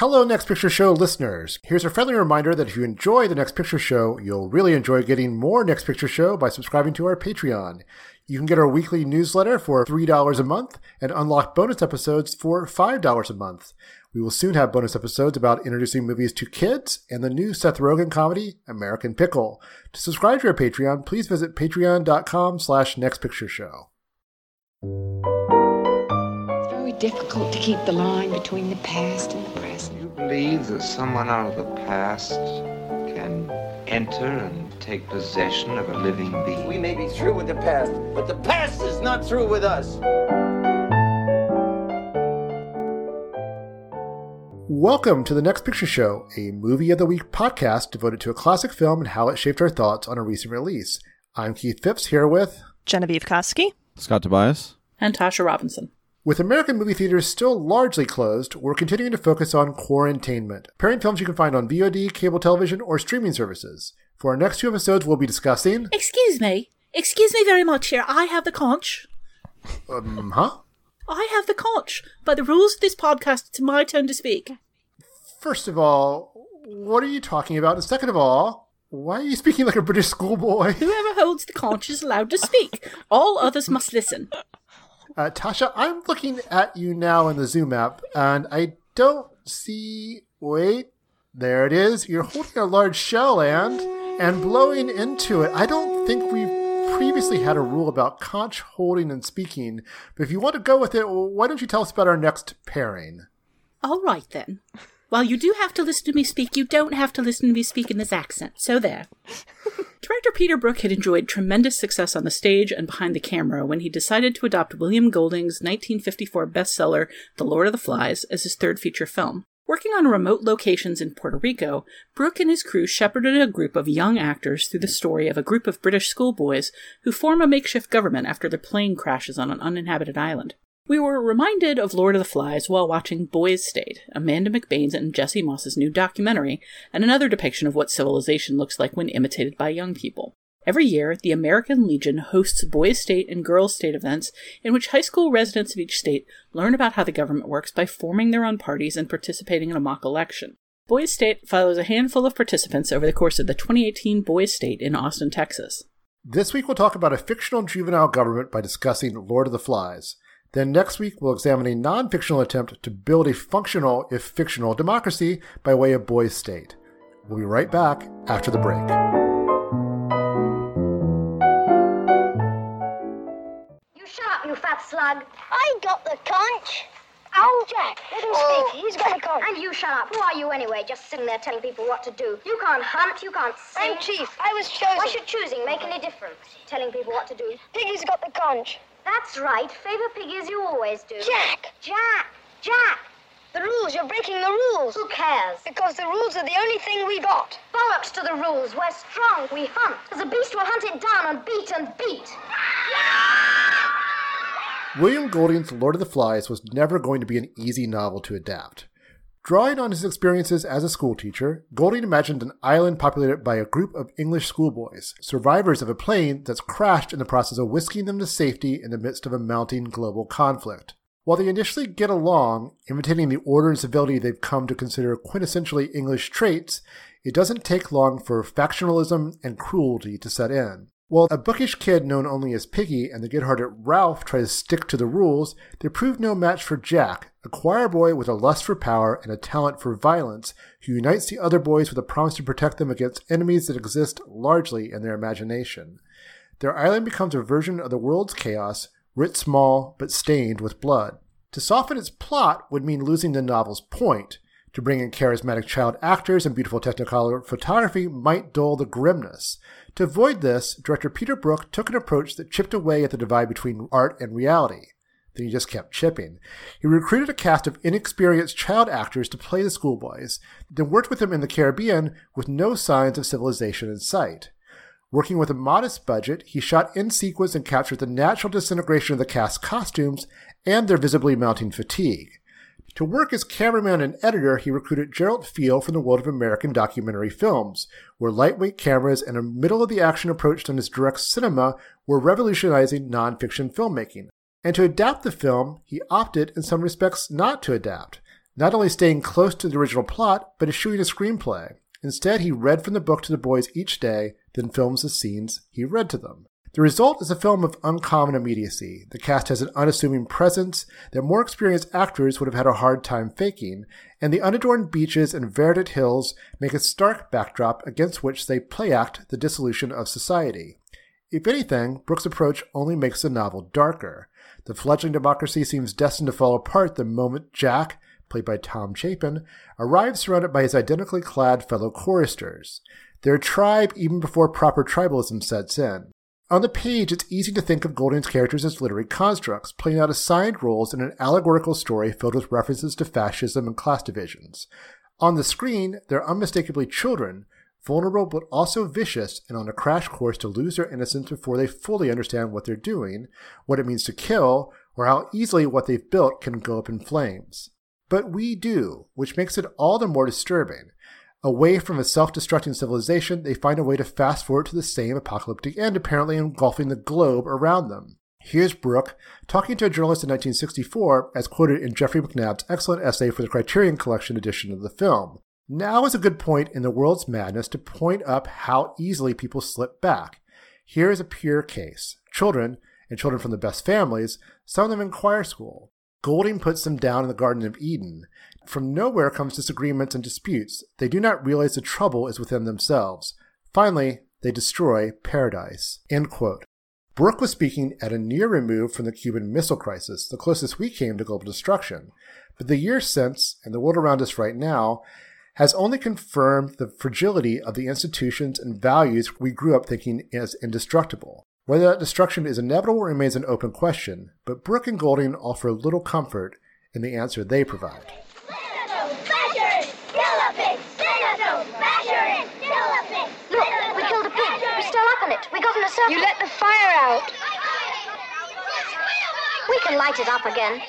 Hello, Next Picture Show listeners. Here's a friendly reminder that if you enjoy the Next Picture Show, you'll really enjoy getting more Next Picture Show by subscribing to our Patreon. You can get our weekly newsletter for $3 a month and unlock bonus episodes for $5 a month. We will soon have bonus episodes about introducing movies to kids and the new Seth Rogen comedy, American Pickle. To subscribe to our Patreon, please visit patreon.com/nextpictureshow. It's very difficult to keep the line between the past and the present. Do you believe that someone out of the past can enter and take possession of a living being? We may be through with the past, but the past is not through with us. Welcome to The Next Picture Show, a Movie of the Week podcast devoted to a classic film and how it shaped our thoughts on a recent release. I'm Keith Phipps, here with Genevieve Kosky, Scott Tobias, and Tasha Robinson. With American movie theaters still largely closed, we're continuing to focus on quarantainment, pairing films you can find on VOD, cable television, or streaming services. For our next two episodes, we'll be discussing... Excuse me very much here. I have the conch. I have the conch. By the rules of this podcast, it's my turn to speak. First of all, what are you talking about? And second of all... why are you speaking like a British schoolboy? Whoever holds the conch is allowed to speak. All others must listen. Tasha, I'm looking at you now in the Zoom app, and I don't see... wait, there it is. You're holding a large shell and blowing into it. I don't think we've previously had a rule about conch holding and speaking, but if you want to go with it, why don't you tell us about our next pairing? All right, then. While you do have to listen to me speak, you don't have to listen to me speak in this accent. So there. Director Peter Brook had enjoyed tremendous success on the stage and behind the camera when he decided to adopt William Golding's 1954 bestseller, The Lord of the Flies, as his third feature film. Working on remote locations in Puerto Rico, Brook and his crew shepherded a group of young actors through the story of a group of British schoolboys who form a makeshift government after their plane crashes on an uninhabited island. We were reminded of Lord of the Flies while watching Boys State, Amanda McBain's and Jesse Moss's new documentary, and another depiction of what civilization looks like when imitated by young people. Every year, the American Legion hosts Boys State and Girls State events in which high school residents of each state learn about how the government works by forming their own parties and participating in a mock election. Boys State follows a handful of participants over the course of the 2018 Boys State in Austin, Texas. This week we'll talk about a fictional juvenile government by discussing Lord of the Flies. Then next week, we'll examine a non-fictional attempt to build a functional, if fictional, democracy by way of Boys State. We'll be right back after the break. You shut up, you fat slug. I got the conch. Owl Jack, let him speak. He's got a conch. And you shut up. Who are you anyway, just sitting there telling people what to do? You can't hunt, you can't sing. I'm chief. I was chosen. Why should choosing make any difference? Telling people what to do. Piggy's got the conch. That's right. Favor Piggy as you always do. Jack! The rules. You're breaking the rules. Who cares? Because the rules are the only thing we got. Bollocks to the rules. We're strong. We hunt. As a beast, we'll hunt it down and beat. William Golding's Lord of the Flies was never going to be an easy novel to adapt. Drawing on his experiences as a schoolteacher, Golding imagined an island populated by a group of English schoolboys, survivors of a plane that's crashed in the process of whisking them to safety in the midst of a mounting global conflict. While they initially get along, imitating the order and civility they've come to consider quintessentially English traits, it doesn't take long for factionalism and cruelty to set in. While a bookish kid known only as Piggy and the good-hearted Ralph try to stick to the rules, they prove no match for Jack, a choir boy with a lust for power and a talent for violence, who unites the other boys with a promise to protect them against enemies that exist largely in their imagination. Their island becomes a version of the world's chaos, writ small but stained with blood. To soften its plot would mean losing the novel's point. To bring in charismatic child actors and beautiful technicolor photography might dull the grimness. To avoid this, director Peter Brook took an approach that chipped away at the divide between art and reality. Then he just kept chipping. He recruited a cast of inexperienced child actors to play the schoolboys, then worked with them in the Caribbean with no signs of civilization in sight. Working with a modest budget, he shot in sequence and captured the natural disintegration of the cast's costumes and their visibly mounting fatigue. To work as cameraman and editor, he recruited Gerald Field from the world of American documentary films, where lightweight cameras and a middle-of-the-action approach to his direct cinema were revolutionizing nonfiction filmmaking. And to adapt the film, he opted, in some respects, not to adapt. not only staying close to the original plot, but eschewing a screenplay. Instead, he read from the book to the boys each day, then films the scenes he read to them. The result is a film of uncommon immediacy. The cast has an unassuming presence that more experienced actors would have had a hard time faking, and the unadorned beaches and verdant hills make a stark backdrop against which they play-act the dissolution of society. If anything, Brook's approach only makes the novel darker. The fledgling democracy seems destined to fall apart the moment Jack, played by Tom Chapin, arrives surrounded by his identically clad fellow choristers. Their tribe even before proper tribalism sets in. On the page, it's easy to think of Golding's characters as literary constructs, playing out assigned roles in an allegorical story filled with references to fascism and class divisions. On the screen, they're unmistakably children, vulnerable but also vicious, and on a crash course to lose their innocence before they fully understand what they're doing, what it means to kill, or how easily what they've built can go up in flames. But we do, which makes it all the more disturbing. Away from a self-destructing civilization, they find a way to fast-forward to the same apocalyptic end, apparently engulfing the globe around them. Here's Brook talking to a journalist in 1964, as quoted in Jeffrey McNabb's excellent essay for the Criterion Collection edition of the film. Now is a good point in the world's madness to point up how easily people slip back. Here is a pure case. Children, and children from the best families, some of them in choir school. Golding puts them down in the Garden of Eden. From nowhere comes disagreements and disputes. They do not realize the trouble is within themselves. Finally, they destroy paradise. End quote. Brook was speaking at a near remove from the Cuban Missile Crisis, the closest we came to global destruction. But the years since, and the world around us right now, has only confirmed the fragility of the institutions and values we grew up thinking as indestructible. Whether that destruction is inevitable remains an open question, but Brook and Golding offer little comfort in the answer they provide. Look, we killed a pig. We're still up on it. We got in a circle. You let the fire out. We can light it up again.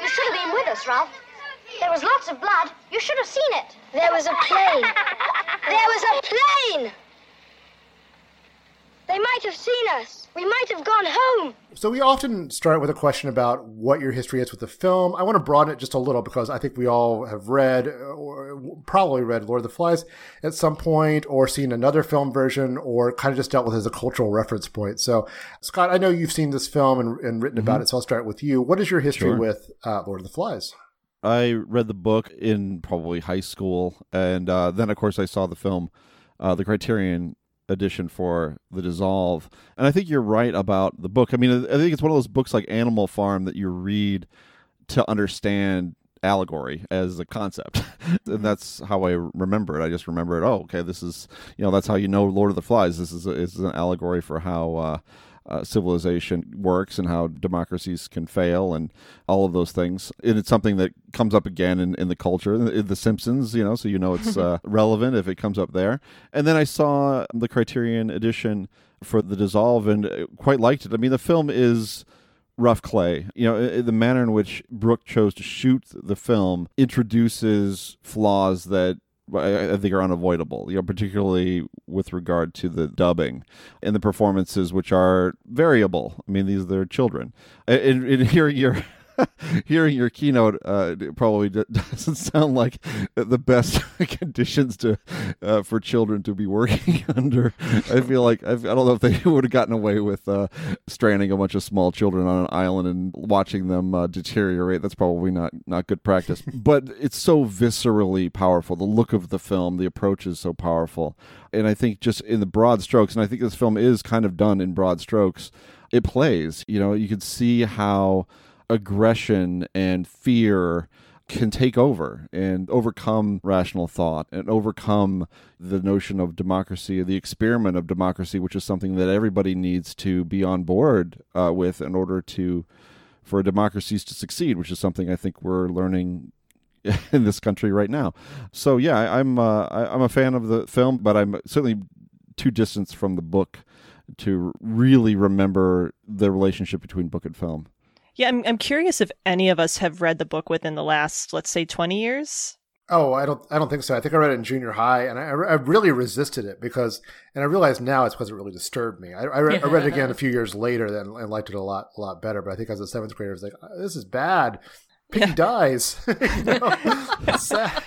You should have been with us, Ralph. There was lots of blood. You should have seen it. There was a plane. There was a plane! They might have seen us. We might have gone home. So we often start with a question about what your history is with the film. I want to broaden it just a little because I think we all have read or probably read Lord of the Flies at some point or seen another film version or kind of just dealt with it as a cultural reference point. So, Scott, I know you've seen this film and written about it, so I'll start with you. What is your history with Lord of the Flies? I read the book in probably high school, and then, of course, I saw the film, the Criterion edition for The Dissolve. And I think you're right about the book. I mean, I think it's one of those books like Animal Farm that you read to understand allegory as a concept. And that's how I remember it. I just remember it, this is, that's how you know Lord of the Flies. This is an allegory for how... civilization works and how democracies can fail and all of those things. And it's something that comes up again in the culture, in The Simpsons, so it's relevant if it comes up there. And then I saw the Criterion edition for The Dissolve and quite liked it. I mean, the film is rough clay. The manner in which Brook chose to shoot the film introduces flaws that I think are unavoidable, particularly with regard to the dubbing and the performances, which are variable. I mean, they're children. And hearing your keynote probably doesn't sound like the best conditions to for children to be working under. I feel like I don't know if they would have gotten away with stranding a bunch of small children on an island and watching them deteriorate. That's probably not good practice. But it's so viscerally powerful. The look of the film, the approach is so powerful. And I think just in the broad strokes, and I think this film is kind of done in broad strokes, it plays. You can see how aggression and fear can take over and overcome rational thought and overcome the notion of democracy, the experiment of democracy, which is something that everybody needs to be on board with in order for democracies to succeed, which is something I think we're learning in this country right now. So yeah, I'm a fan of the film, but I'm certainly too distant from the book to really remember the relationship between book and film. Yeah, I'm curious if any of us have read the book within the last, let's say, 20 years. Oh, I don't think so. I think I read it in junior high, and I really resisted it because, and I realize now it's because it really disturbed me. I read it again a few years later and liked it a lot better. But I think as a seventh grader, I was like, this is bad. Piggy dies. You know? Sad.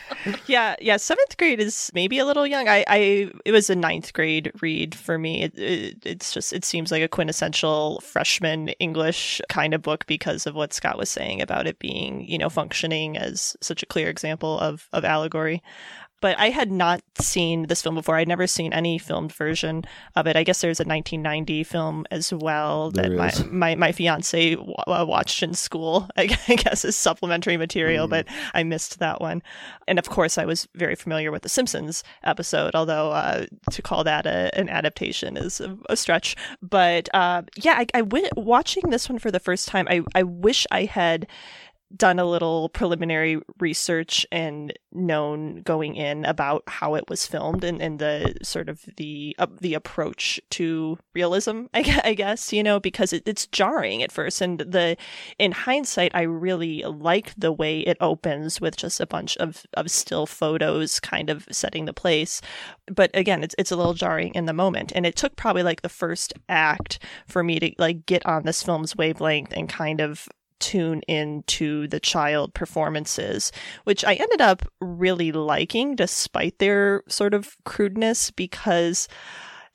Yeah. Seventh grade is maybe a little young. It was a ninth grade read for me. It seems like a quintessential freshman English kind of book because of what Scott was saying about it being, you know, functioning as such a clear example of allegory. But I had not seen this film before. I'd never seen any filmed version of it. I guess there's a 1990 film as well that my fiance watched in school, I guess, as supplementary material, but I missed that one. And of course, I was very familiar with the Simpsons episode, although to call that an adaptation is a stretch. But watching this one for the first time, I wish I had done a little preliminary research and known going in about how it was filmed and the sort of the approach to realism, I guess, you know, because it's jarring at first. And in hindsight, I really like the way it opens with just a bunch of still photos kind of setting the place. But again, it's a little jarring in the moment. And it took probably like the first act for me to like get on this film's wavelength and kind of tune into the child performances, which I ended up really liking despite their sort of crudeness, because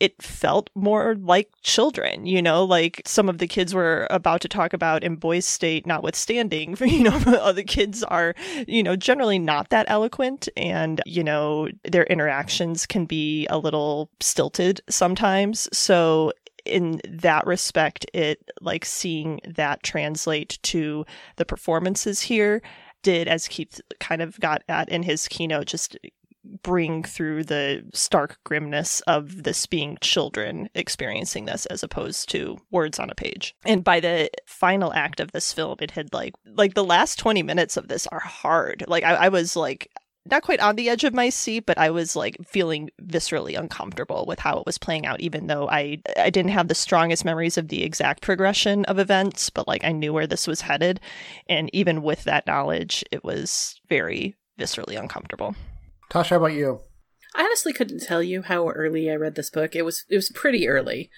it felt more like children, you know, like some of the kids we're about to talk about in Boys State, notwithstanding, you know, the kids are, you know, generally not that eloquent and, you know, their interactions can be a little stilted sometimes. So in that respect, it like seeing that translate to the performances here did, as Keith kind of got at in his keynote, just bring through the stark grimness of this being children experiencing this as opposed to words on a page. And by the final act of this film, it had like the last 20 minutes of this are hard. Like I was like, not quite on the edge of my seat, but I was like feeling viscerally uncomfortable with how it was playing out, even though I didn't have the strongest memories of the exact progression of events, but like I knew where this was headed. And even with that knowledge, it was very viscerally uncomfortable. Tasha, how about you? I honestly couldn't tell you how early I read this book. It was pretty early,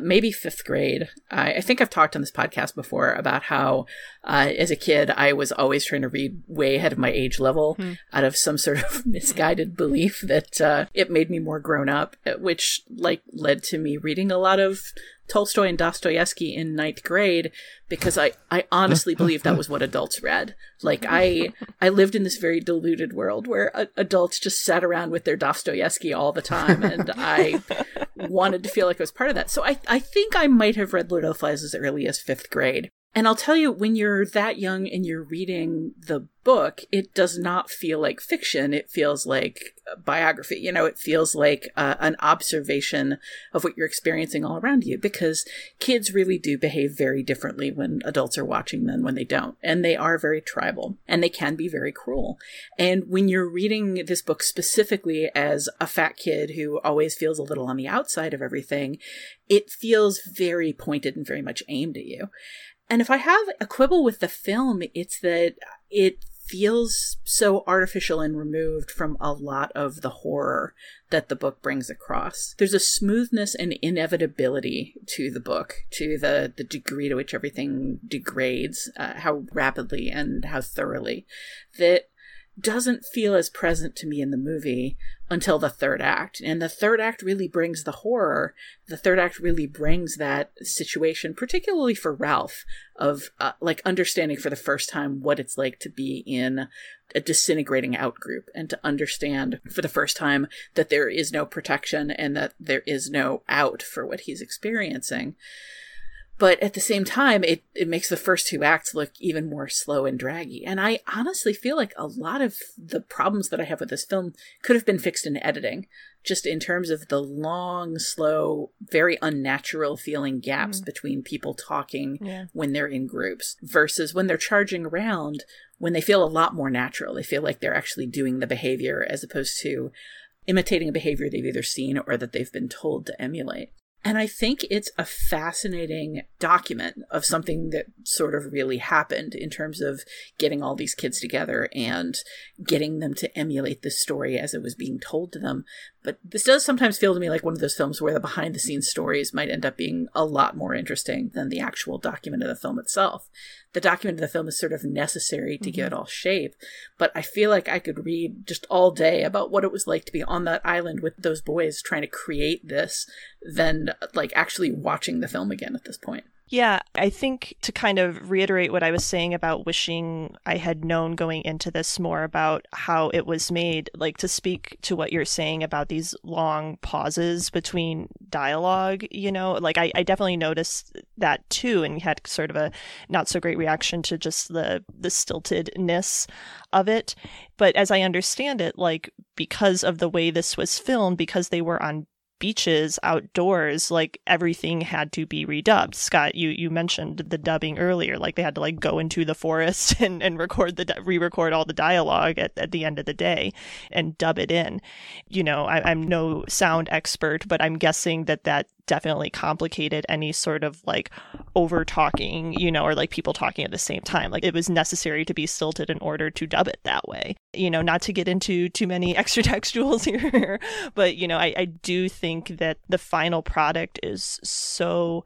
maybe fifth grade. I think I've talked on this podcast before about how as a kid, I was always trying to read way ahead of my age level out of some sort of misguided belief that it made me more grown up, which like led to me reading a lot of Tolstoy and Dostoevsky in ninth grade, because I honestly believe that was what adults read. Like I lived in this very deluded world where adults just sat around with their Dostoevsky all the time, and I wanted to feel like I was part of that. So I think I might have read Lord of the Flies as early as fifth grade. And I'll tell you, when you're that young and you're reading the book, it does not feel like fiction. It feels like a biography. You know, it feels like an observation of what you're experiencing all around you, because kids really do behave very differently when adults are watching than when they don't. And they are very tribal, and they can be very cruel. And when you're reading this book specifically as a fat kid who always feels a little on the outside of everything, it feels very pointed and very much aimed at you. And if I have a quibble with the film, it's that it feels so artificial and removed from a lot of the horror that the book brings across. There's a smoothness and inevitability to the book, to the degree to which everything degrades, how rapidly and how thoroughly, that doesn't feel as present to me in the movie until the third act. And the third act really brings the horror. The third act really brings that situation, particularly for Ralph, of like understanding for the first time what it's like to be in a disintegrating outgroup, and to understand for the first time that there is no protection and that there is no out for what he's experiencing. But at the same time, it makes the first two acts look even more slow and draggy. And I honestly feel like a lot of the problems that I have with this film could have been fixed in editing, just in terms of the long, slow, very unnatural feeling gaps between people talking when they're in groups versus when they're charging around, when they feel a lot more natural. They feel like they're actually doing the behavior as opposed to imitating a behavior they've either seen or that they've been told to emulate. And I think it's a fascinating document of something that sort of really happened in terms of getting all these kids together and getting them to emulate this story as it was being told to them. But this does sometimes feel to me like one of those films where the behind the scenes stories might end up being a lot more interesting than the actual document of the film itself. The document of the film is sort of necessary to give it all shape, but I feel like I could read just all day about what it was like to be on that island with those boys trying to create this than like actually watching the film again at this point. Yeah, I think to kind of reiterate what I was saying about wishing I had known going into this more about how it was made, like to speak to what you're saying about these long pauses between dialogue, you know, like I definitely noticed that too and had sort of a not so great reaction to just the stiltedness of it. But as I understand it, like because of the way this was filmed, because they were on beaches outdoors, like everything had to be redubbed. Scott, you mentioned the dubbing earlier, like they had to like go into the forest and record re-record all the dialogue at the end of the day and dub it in. You know, I'm no sound expert, but I'm guessing that definitely complicated any sort of like over talking, you know, or like people talking at the same time. Like it was necessary to be stilted in order to dub it that way, you know, not to get into too many extra textuals here, but, you know, I do think that the final product is so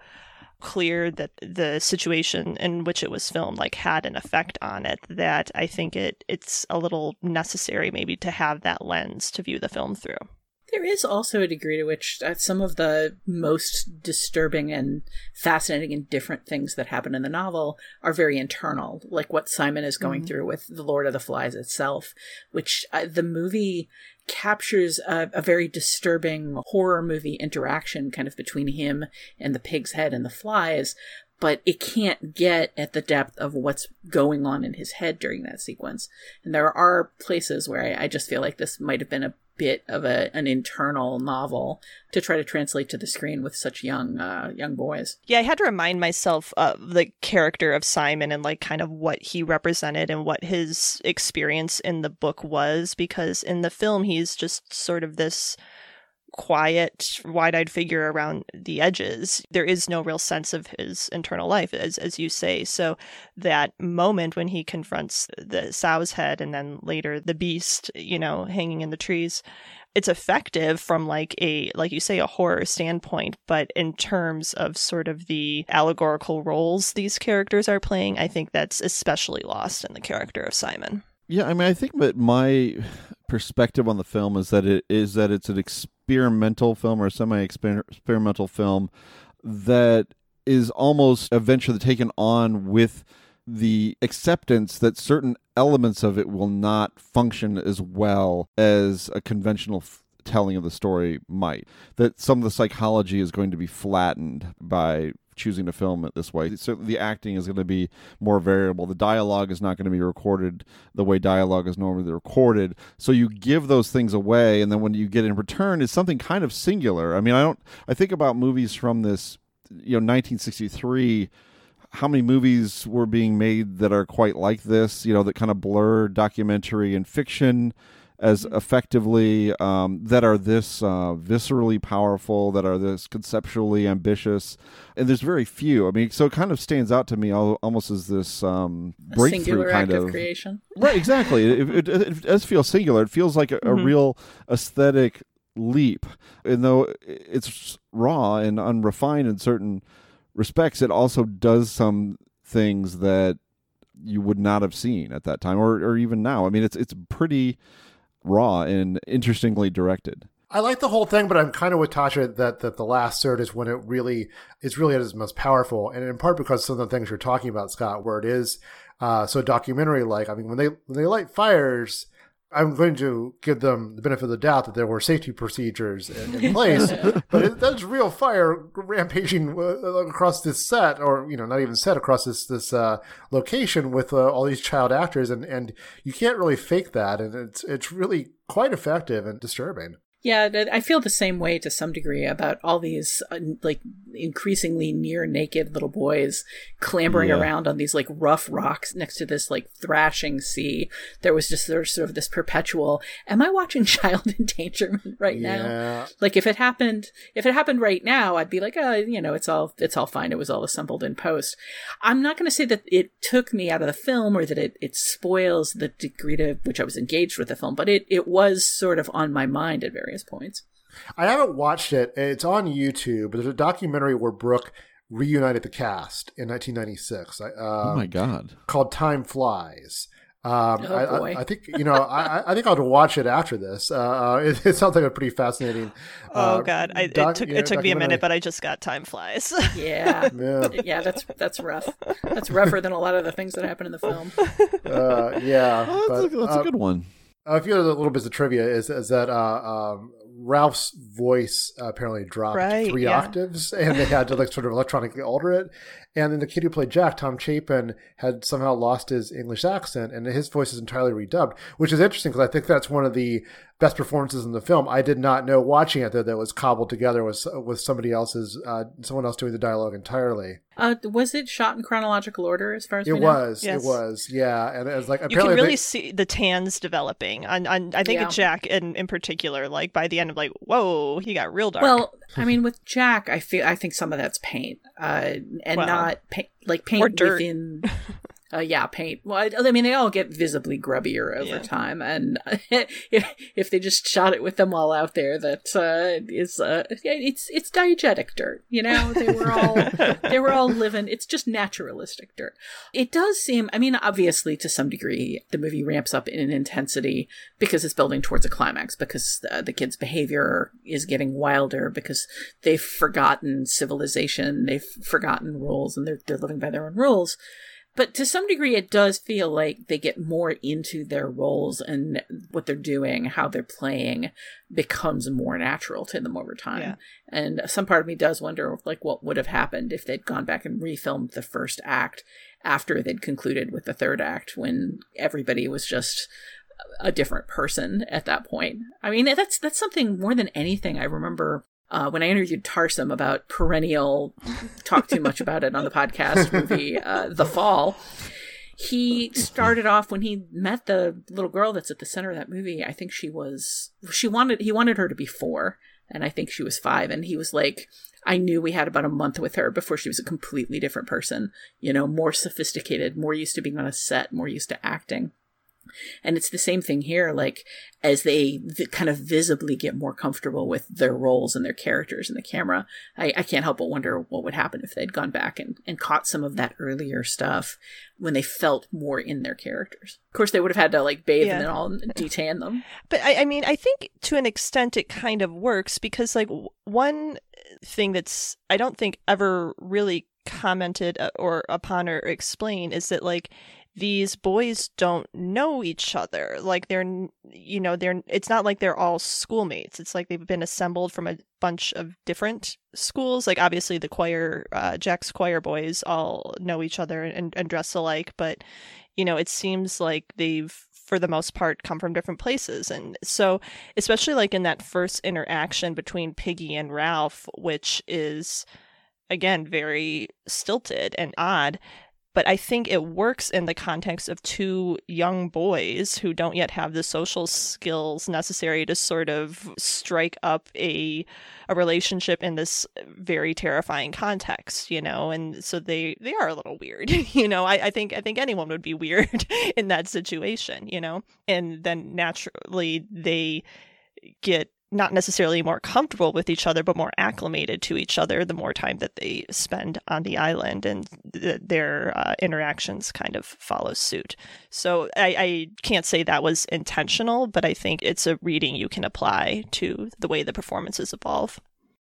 clear that the situation in which it was filmed like had an effect on it that I think it's a little necessary maybe to have that lens to view the film through. There is also a degree to which some of the most disturbing and fascinating and different things that happen in the novel are very internal, like what Simon is going through with The Lord of the Flies itself, which the movie captures a very disturbing horror movie interaction kind of between him and the pig's head and the flies. But it can't get at the depth of what's going on in his head during that sequence. And there are places where I just feel like this might have been a bit of an internal novel to try to translate to the screen with such young boys. Yeah, I had to remind myself of the character of Simon and like kind of what he represented and what his experience in the book was, because in the film he's just sort of this quiet, wide-eyed figure around the edges. There is no real sense of his internal life, as you say. So that moment when he confronts the sow's head and then later the beast, you know, hanging in the trees, it's effective from like you say, a horror standpoint. But in terms of sort of the allegorical roles these characters are playing, I think that's especially lost in the character of Simon. Yeah, I mean, I think that my perspective on the film is that it's an experimental film or semi-experimental film that is almost a venture taken on with the acceptance that certain elements of it will not function as well as a conventional telling of the story might. That some of the psychology is going to be flattened by choosing to film it this way. Certainly the acting is going to be more variable. The dialogue is not going to be recorded the way dialogue is normally recorded. So you give those things away, and then when you get in return is something kind of singular. I mean, I think about movies from this, you know, 1963. How many movies were being made that are quite like this, you know, that kind of blur documentary and fiction as effectively, that are this viscerally powerful, that are this conceptually ambitious, and there's very few. I mean, so it kind of stands out to me almost as this breakthrough singular kind act of creation. Right, exactly. It does feel singular. It feels like a real aesthetic leap, and though it's raw and unrefined in certain respects, it also does some things that you would not have seen at that time, or even now. I mean, it's pretty raw and interestingly directed. I like the whole thing, but I'm kind of with Tasha that the last third is when it's really at its most powerful, and in part because some of the things you're talking about, Scott, where it is so documentary-like. I mean, when they light fires, I'm going to give them the benefit of the doubt that there were safety procedures in place, but that's real fire rampaging across this set, or, you know, not even set, across this location with all these child actors, and you can't really fake that, and it's really quite effective and disturbing. Yeah, I feel the same way to some degree about all these like increasingly near naked little boys clambering around on these like rough rocks next to this like thrashing sea. There was just sort of this perpetual, am I watching child endangerment right now? Like if it happened right now, I'd be like, oh, you know, it's all fine. It was all assembled in post. I'm not going to say that it took me out of the film or that it spoils the degree to which I was engaged with the film, but it was sort of on my mind at various points. I haven't watched it. It's on YouTube, but there's a documentary where Brooke reunited the cast in 1996. Oh my God. Called Time Flies. I think, you know, I think I'll watch it after this. It sounds like a pretty fascinating. Oh God. It took me a minute, but I just got Time Flies. Yeah. That's rough. That's rougher than a lot of the things that happen in the film. That's a good one. A few other little bits of trivia is that Ralph's voice apparently dropped three octaves, and they had to like sort of electronically alter it. And then the kid who played Jack, Tom Chapin, had somehow lost his English accent, and his voice is entirely redubbed, which is interesting because I think that's one of the best performances in the film. I did not know watching it that was cobbled together with somebody else's, someone else doing the dialogue entirely. Was it shot in chronological order as far as we know? It was. Yeah. And it was like, apparently you can really see the tans developing on I think Jack in particular, like by the end of like, whoa, he got real dark. Well, I mean, with Jack, I think some of that's paint and not paint or dirt. Within... paint. Well, I mean, they all get visibly grubbier over time, and if they just shot it with them all out there, that it's diegetic dirt. You know, they were all living. It's just naturalistic dirt. It does seem. I mean, obviously, to some degree, the movie ramps up in intensity because it's building towards a climax. Because the kids' behavior is getting wilder because they've forgotten civilization, they've forgotten rules, and they're living by their own rules. But to some degree, it does feel like they get more into their roles and what they're doing, how they're playing becomes more natural to them over time. Yeah. And some part of me does wonder, like, what would have happened if they'd gone back and refilmed the first act after they'd concluded with the third act when everybody was just a different person at that point. I mean, that's something more than anything I remember. When I interviewed Tarsem about perennial, talk too much about it on the podcast movie, The Fall, he started off when he met the little girl that's at the center of that movie. I think he wanted her to be 4, and I think she was 5. And he was like, I knew we had about a month with her before she was a completely different person, you know, more sophisticated, more used to being on a set, more used to acting. And it's the same thing here, like as they kind of visibly get more comfortable with their roles and their characters in the camera, I can't help but wonder what would happen if they'd gone back and caught some of that earlier stuff when they felt more in their characters. Of course, they would have had to like bathe and all detan them. But I mean, I think to an extent it kind of works because like one thing that's I don't think ever really commented or upon or explained is that like these boys don't know each other. Like it's not like they're all schoolmates. It's like they've been assembled from a bunch of different schools. Like obviously the choir, Jack's choir boys all know each other and dress alike, but you know, it seems like they've, for the most part, come from different places. And so, especially like in that first interaction between Piggy and Ralph, which is again, very stilted and odd, but I think it works in the context of two young boys who don't yet have the social skills necessary to sort of strike up a relationship in this very terrifying context, you know? And so they are a little weird, you know? I think anyone would be weird in that situation, you know? And then naturally they get not necessarily more comfortable with each other, but more acclimated to each other the more time that they spend on the island, and their interactions kind of follow suit. So I can't say that was intentional, but I think it's a reading you can apply to the way the performances evolve.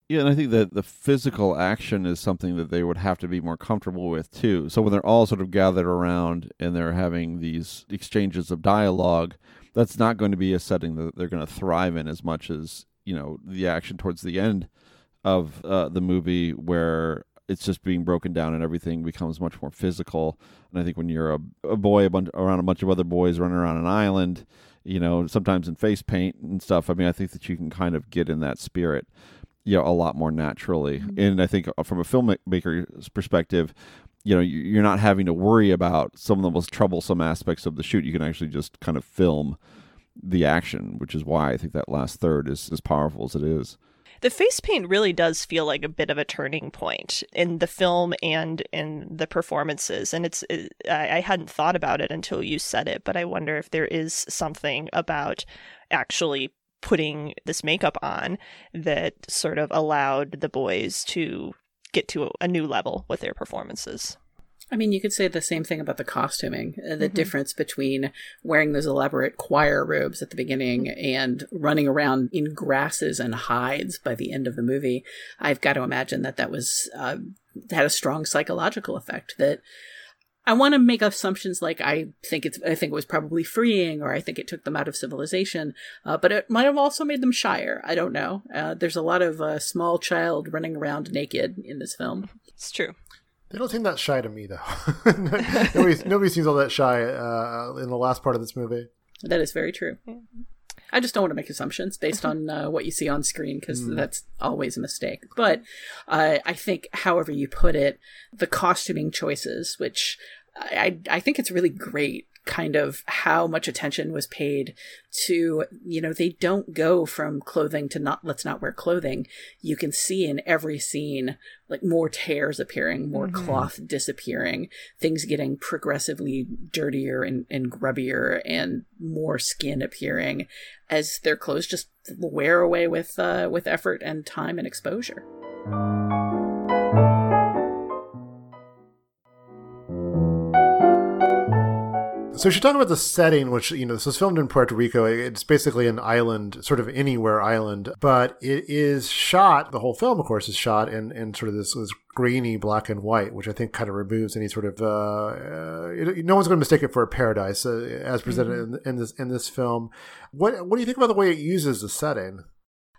Yeah, and I think that the physical action is something that they would have to be more comfortable with, too. So when they're all sort of gathered around and they're having these exchanges of dialogue, that's not going to be a setting that they're going to thrive in as much as, you know, the action towards the end of the movie where it's just being broken down and everything becomes much more physical. And I think when you're a boy around a bunch of other boys running around an island, you know, sometimes in face paint and stuff. I mean, I think that you can kind of get in that spirit, you know, a lot more naturally. Mm-hmm. And I think from a filmmaker's perspective, you know, you're not having to worry about some of the most troublesome aspects of the shoot. You can actually just kind of film the action, which is why I think that last third is as powerful as it is. The face paint really does feel like a bit of a turning point in the film and in the performances. And I hadn't thought about it until you said it, but I wonder if there is something about actually putting this makeup on that sort of allowed the boys to get to a new level with their performances. I mean, you could say the same thing about the costuming, the mm-hmm. difference between wearing those elaborate choir robes at the beginning mm-hmm. and running around in grasses and hides by the end of the movie. I've got to imagine that was had a strong psychological effect. That I want to make assumptions like I think it was probably freeing, or I think it took them out of civilization, but it might have also made them shyer. I don't know. There's a lot of small child running around naked in this film. It's true. They don't seem that shy to me, though. Nobody seems all that shy in the last part of this movie. That is very true. I just don't want to make assumptions based on what you see on screen, because that's always a mistake. But I think, however you put it, the costuming choices, which I think it's really great, kind of how much attention was paid to, you know, they don't go from clothing to not, let's not wear clothing. You can see in every scene, like more tears appearing, more mm-hmm. cloth disappearing, things getting progressively dirtier and grubbier and more skin appearing as their clothes just wear away with effort and time and exposure. So we should talk about the setting, which, you know, this was filmed in Puerto Rico. It's basically an island, sort of anywhere island, but it is shot, the whole film, of course, is shot in sort of this grainy black and white, which I think kind of removes any sort of, no one's going to mistake it for a paradise as presented mm-hmm. in this film. What do you think about the way it uses the setting?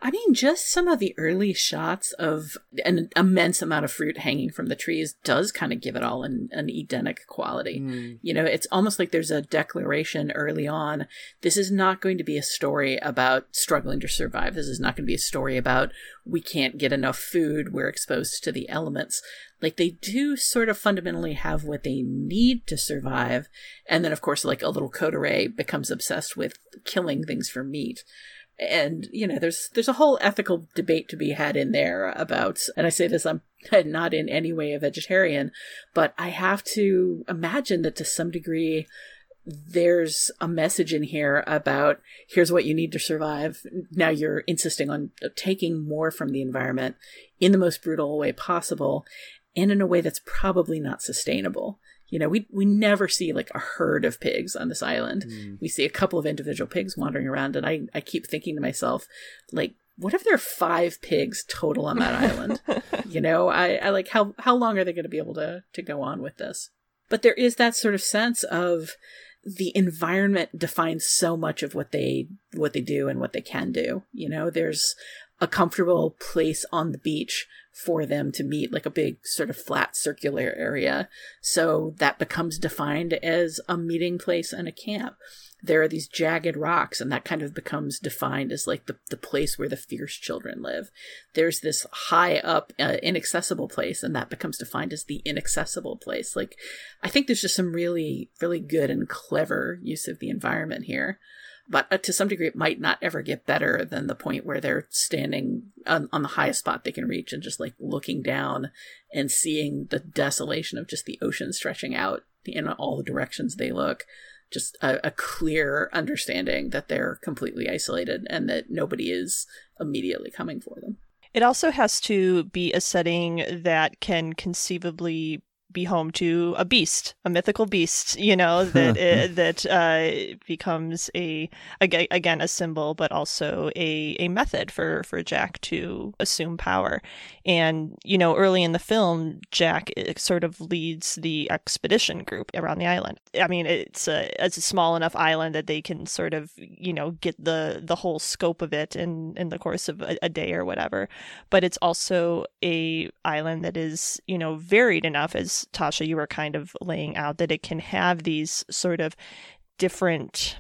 I mean, just some of the early shots of an immense amount of fruit hanging from the trees does kind of give it all an Edenic quality. Mm. You know, it's almost like there's a declaration early on. This is not going to be a story about struggling to survive. This is not going to be a story about we can't get enough food. We're exposed to the elements. Like, they do sort of fundamentally have what they need to survive. And then, of course, like a little coterie becomes obsessed with killing things for meat. And, you know, there's a whole ethical debate to be had in there about, and I say this, I'm not in any way a vegetarian, but I have to imagine that to some degree there's a message in here about here's what you need to survive. Now you're insisting on taking more from the environment in the most brutal way possible and in a way that's probably not sustainable. You know, we never see like a herd of pigs on this island. Mm. We see a couple of individual pigs wandering around. And I keep thinking to myself, like, what if there are 5 pigs total on that island? You know, I like how long are they going to be able to go on with this? But there is that sort of sense of the environment defines so much of what they do and what they can do. You know, there's a comfortable place on the beach for them to meet, like a big sort of flat circular area. So that becomes defined as a meeting place and a camp. There are these jagged rocks, and that kind of becomes defined as like the place where the fierce children live. There's this high up, inaccessible place, and that becomes defined as the inaccessible place. Like, I think there's just some really, really good and clever use of the environment here. But to some degree, it might not ever get better than the point where they're standing on the highest spot they can reach and just like looking down and seeing the desolation of just the ocean stretching out in all the directions they look. Just a clear understanding that they're completely isolated and that nobody is immediately coming for them. It also has to be a setting that can conceivably be home to a beast, a mythical beast, you know, that becomes a symbol, but also a method for Jack to assume power. And, you know, early in the film, Jack sort of leads the expedition group around the island. I mean, it's a small enough island that they can sort of, you know, get the whole scope of it in the course of a day or whatever. But it's also a island that is, you know, varied enough, as Tasha, you were kind of laying out, that it can have these sort of different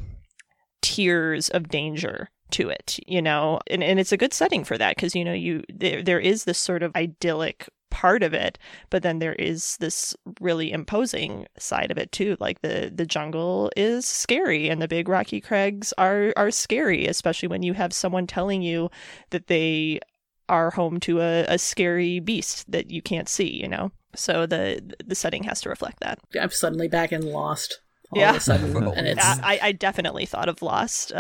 tiers of danger to it, you know, and it's a good setting for that because, you know, there is this sort of idyllic part of it, but then there is this really imposing side of it too. Like the jungle is scary and the big rocky crags are scary, especially when you have someone telling you that they are home to a scary beast that you can't see, you know. So the setting has to reflect that. I'm suddenly back in Lost. All of a sudden. And it's, I definitely thought of Lost.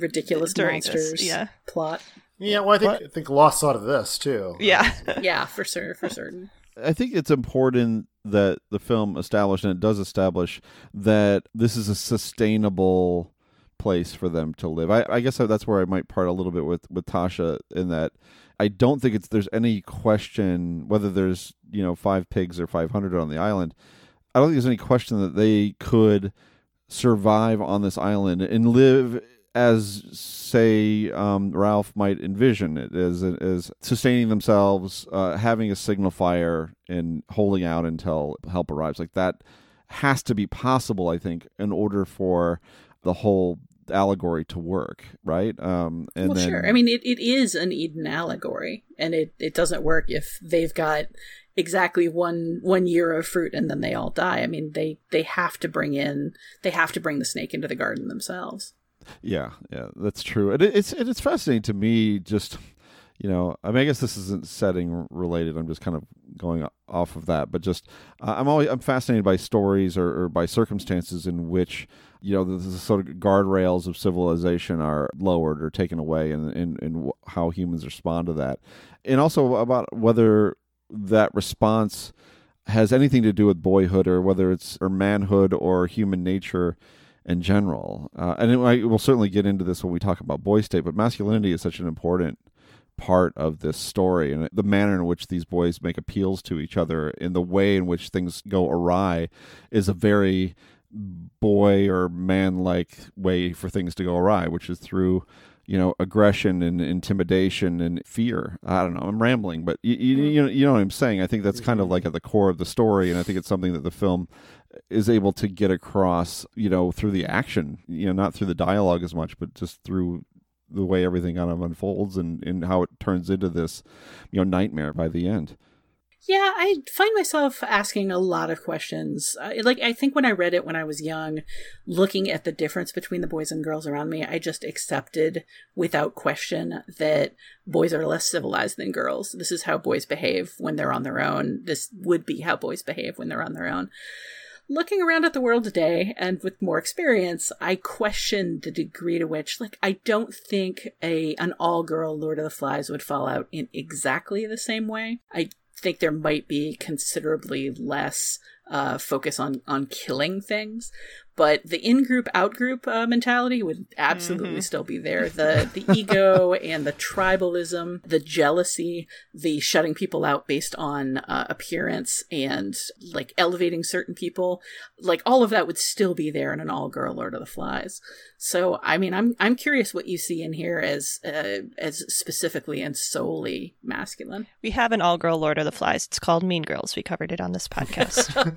Ridiculous monsters plot. Yeah, well, I think Lost thought of this, too. Yeah. Yeah, for sure, for certain. I think it's important that the film established, and it does establish, that this is a sustainable place for them to live. I guess that's where I might part a little bit with Tasha, in that I don't think there's any question whether there's, you know, 5 pigs or 500 on the island. I don't think there's any question that they could survive on this island and live as, say, Ralph might envision it, as sustaining themselves, having a signal fire, and holding out until help arrives. Like, that has to be possible, I think, in order for the whole allegory to work, right? Sure. I mean, it is an Eden allegory, and it doesn't work if they've got exactly one year of fruit and then they all die. I mean, they have to bring the snake into the garden themselves. Yeah, that's true. And it's fascinating to me, just, you know, I mean, I guess this isn't setting related. I'm just kind of going off of that, but just I'm fascinated by stories or by circumstances in which, you know, the sort of guardrails of civilization are lowered or taken away, and how humans respond to that, and also about whether that response has anything to do with boyhood or whether it's or manhood or human nature in general. We'll certainly get into this when we talk about Boys State, but masculinity is such an important part of this story, and the manner in which these boys make appeals to each other and the way in which things go awry is a very boy or man-like way for things to go awry, which is through, you know, aggression and intimidation and fear. I don't know. I'm rambling, but you know what I'm saying. I think that's kind of like at the core of the story, and I think it's something that the film is able to get across, you know, through the action, you know, not through the dialogue as much, but just through the way everything kind of unfolds and how it turns into this, you know, nightmare by the end. Yeah, I find myself asking a lot of questions. I think when I read it when I was young, looking at the difference between the boys and girls around me, I just accepted without question that boys are less civilized than girls. This is how boys behave when they're on their own. This would be how boys behave when they're on their own. Looking around at the world today and with more experience, I question the degree to which, like, I don't think an all-girl Lord of the Flies would fall out in exactly the same way. I think there might be considerably less focus on killing things, but the in-group, out-group mentality would absolutely still be there. The ego and the tribalism, the jealousy, the shutting people out based on appearance and, like, elevating certain people, like, all of that would still be there in an all-girl Lord of the Flies. So, I mean, I'm curious what you see in here as specifically and solely masculine. We have an all-girl Lord of the Flies. It's called Mean Girls. We covered it on this podcast.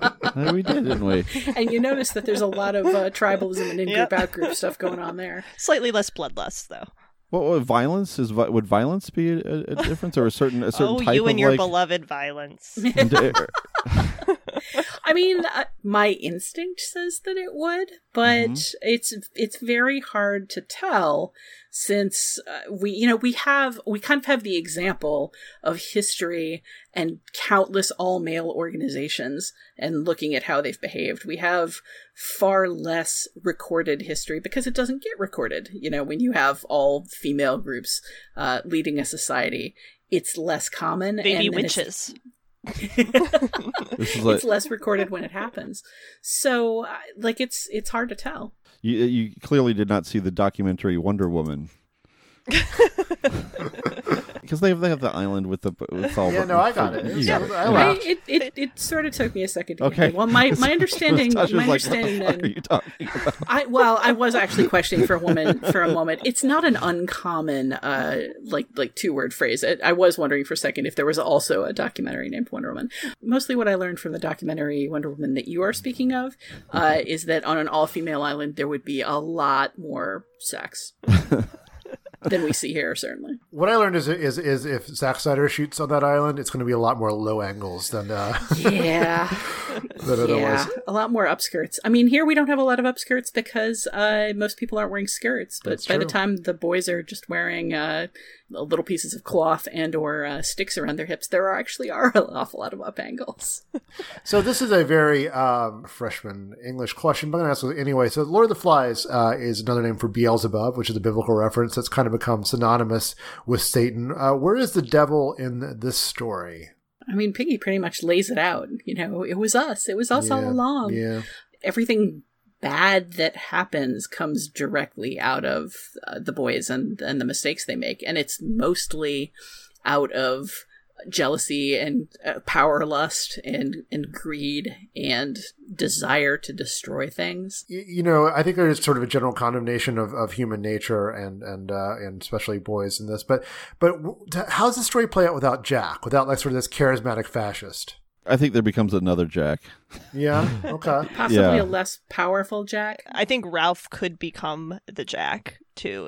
We did, didn't we? And you notice that there's a lot of tribalism and in-group, out-group stuff going on there. Slightly less bloodlust, though. Well, violence is. Would violence be a difference, or a certain type of? Oh, you and your beloved violence. I mean, my instinct says that it would, but it's very hard to tell, since we kind of have the example of history and countless all-male organizations and looking at how they've behaved. We have far less recorded history because it doesn't get recorded. You know, when you have all female groups leading a society, it's less common. Baby witches. It's less recorded when it happens, so like it's hard to tell. You clearly did not see the documentary Wonder Woman. because they have the island with the with all. Yeah, no, I got it. It sort of took me a second to get it. Well, my understanding, what are you talking about? I was actually questioning for a moment. It's not an uncommon like 2-word phrase. I was wondering for a second if there was also a documentary named Wonder Woman. Mostly what I learned from the documentary Wonder Woman that you are speaking of is that on an all-female island there would be a lot more sex than we see here, certainly. What I learned is if Zack Snyder shoots on that island, it's going to be a lot more low angles than than otherwise. A lot more upskirts. I mean, here we don't have a lot of upskirts because most people aren't wearing skirts. But by the time the boys are just wearing little pieces of cloth and or sticks around their hips, there are an awful lot of up angles. So this is a very freshman English question, but I'm going to ask it anyway. So Lord of the Flies is another name for Beelzebub, which is a biblical reference that's kind of become synonymous with Satan. Where is the devil in this story? I mean, Piggy pretty much lays it out. You know, it was us. It was us all along. Yeah. Everything bad that happens comes directly out of the boys and the mistakes they make. And it's mostly out of jealousy and power lust and greed and desire to destroy things. You know, I think there is sort of a general condemnation of human nature and especially boys in this. But how does the story play out without Jack, without like sort of this charismatic fascist? I think there becomes another Jack. Yeah, okay. Possibly a less powerful Jack. I think Ralph could become the Jack, too.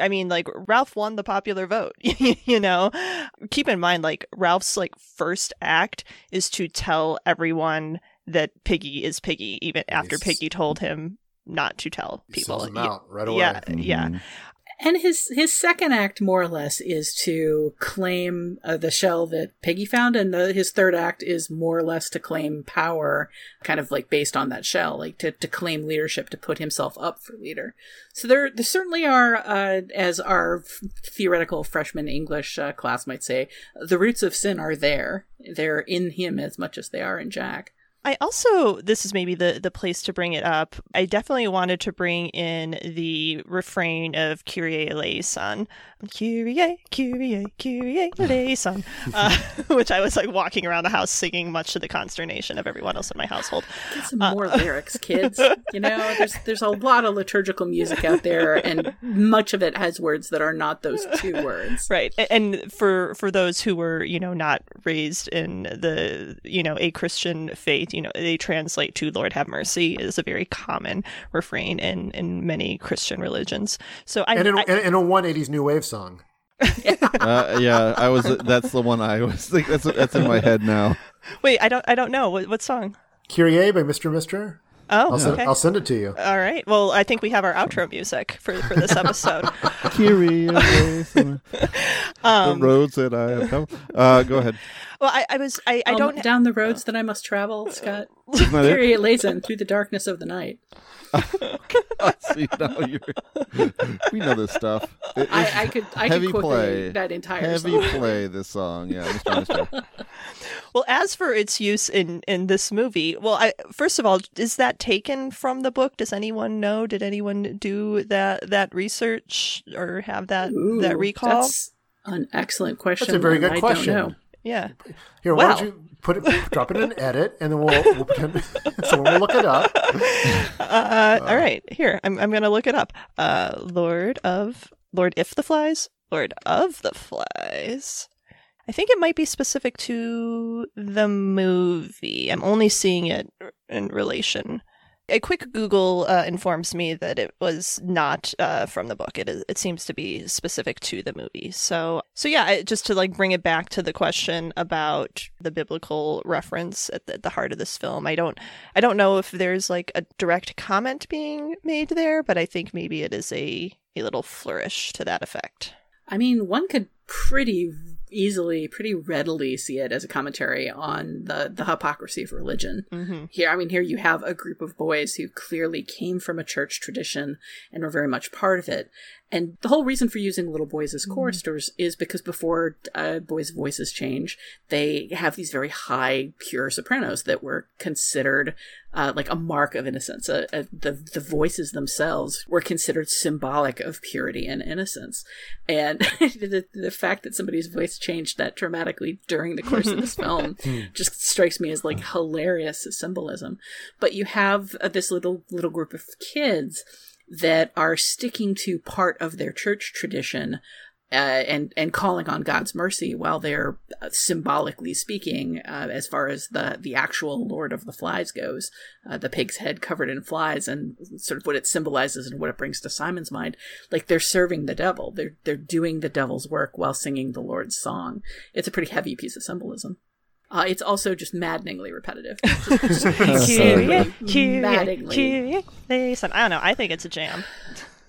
I mean, like, Ralph won the popular vote, you know? Keep in mind, like, Ralph's, like, first act is to tell everyone that Piggy is Piggy, even after Piggy told him not to tell people. He sells him out right away. Yeah, yeah. And his second act, more or less, is to claim the shell that Piggy found, and his third act is more or less to claim power, kind of like based on that shell, like to claim leadership, to put himself up for leader. So there certainly are, as our theoretical freshman English class might say, the roots of sin are there. They're in him as much as they are in Jack. I also, this is maybe the place to bring it up, I definitely wanted to bring in the refrain of Kyrie eleison. Kyrie, Kyrie, Kyrie eleison. Which I was like walking around the house singing, much to the consternation of everyone else in my household. Get some more lyrics, kids. You know, there's a lot of liturgical music out there, and much of it has words that are not those two words. Right. And for those who were, you know, not raised in the, you know, a Christian faith, you know, they translate to Lord have mercy is a very common refrain in many Christian religions. So in a 180s new wave song. I was. That's the one I was thinking. That's in my head now. Wait, I don't know what song. Kyrie by Mr. Mister. Oh, I'll send it to you. All right. Well, I think we have our outro music for this episode. Kyrie, the roads that I have come. Go ahead. Well, I don't down the roads that I must travel, Scott. Kyrie eleison through the darkness of the night. See, we know this stuff. I could quote that entire song. Heavy play this song, yeah. Mr. Well, as for its use in this movie, well, first of all, is that taken from the book? Does anyone know? Did anyone do that research or have that recall? That's an excellent question. That's a very good question. I don't know. Yeah. Here, why don't you drop it in an edit, and then we'll pretend someone will look it up. All right, here I'm gonna look it up. Lord of the Flies. I think it might be specific to the movie. I'm only seeing it in relation. A quick Google informs me that it was not from the book. It seems to be specific to the movie. So yeah, just to like bring it back to the question about the biblical reference at the heart of this film. I don't know if there's like a direct comment being made there, but I think maybe it is a little flourish to that effect. I mean, one could pretty easily, pretty readily see it as a commentary on the hypocrisy of religion. Mm-hmm. Here you have a group of boys who clearly came from a church tradition and were very much part of it. And the whole reason for using little boys as choristers is because before boys' voices change, they have these very high, pure sopranos that were considered like a mark of innocence. The voices themselves were considered symbolic of purity and innocence. And the fact that somebody's voice changed that dramatically during the course of this film just strikes me as like hilarious symbolism. But you have this little group of kids that are sticking to part of their church tradition and calling on God's mercy while they're symbolically speaking, as far as the actual Lord of the Flies goes, the pig's head covered in flies and sort of what it symbolizes and what it brings to Simon's mind. Like, they're serving the devil. They're doing the devil's work while singing the Lord's song. It's a pretty heavy piece of symbolism. It's also just maddeningly repetitive. Listen, I don't know. I think it's a jam.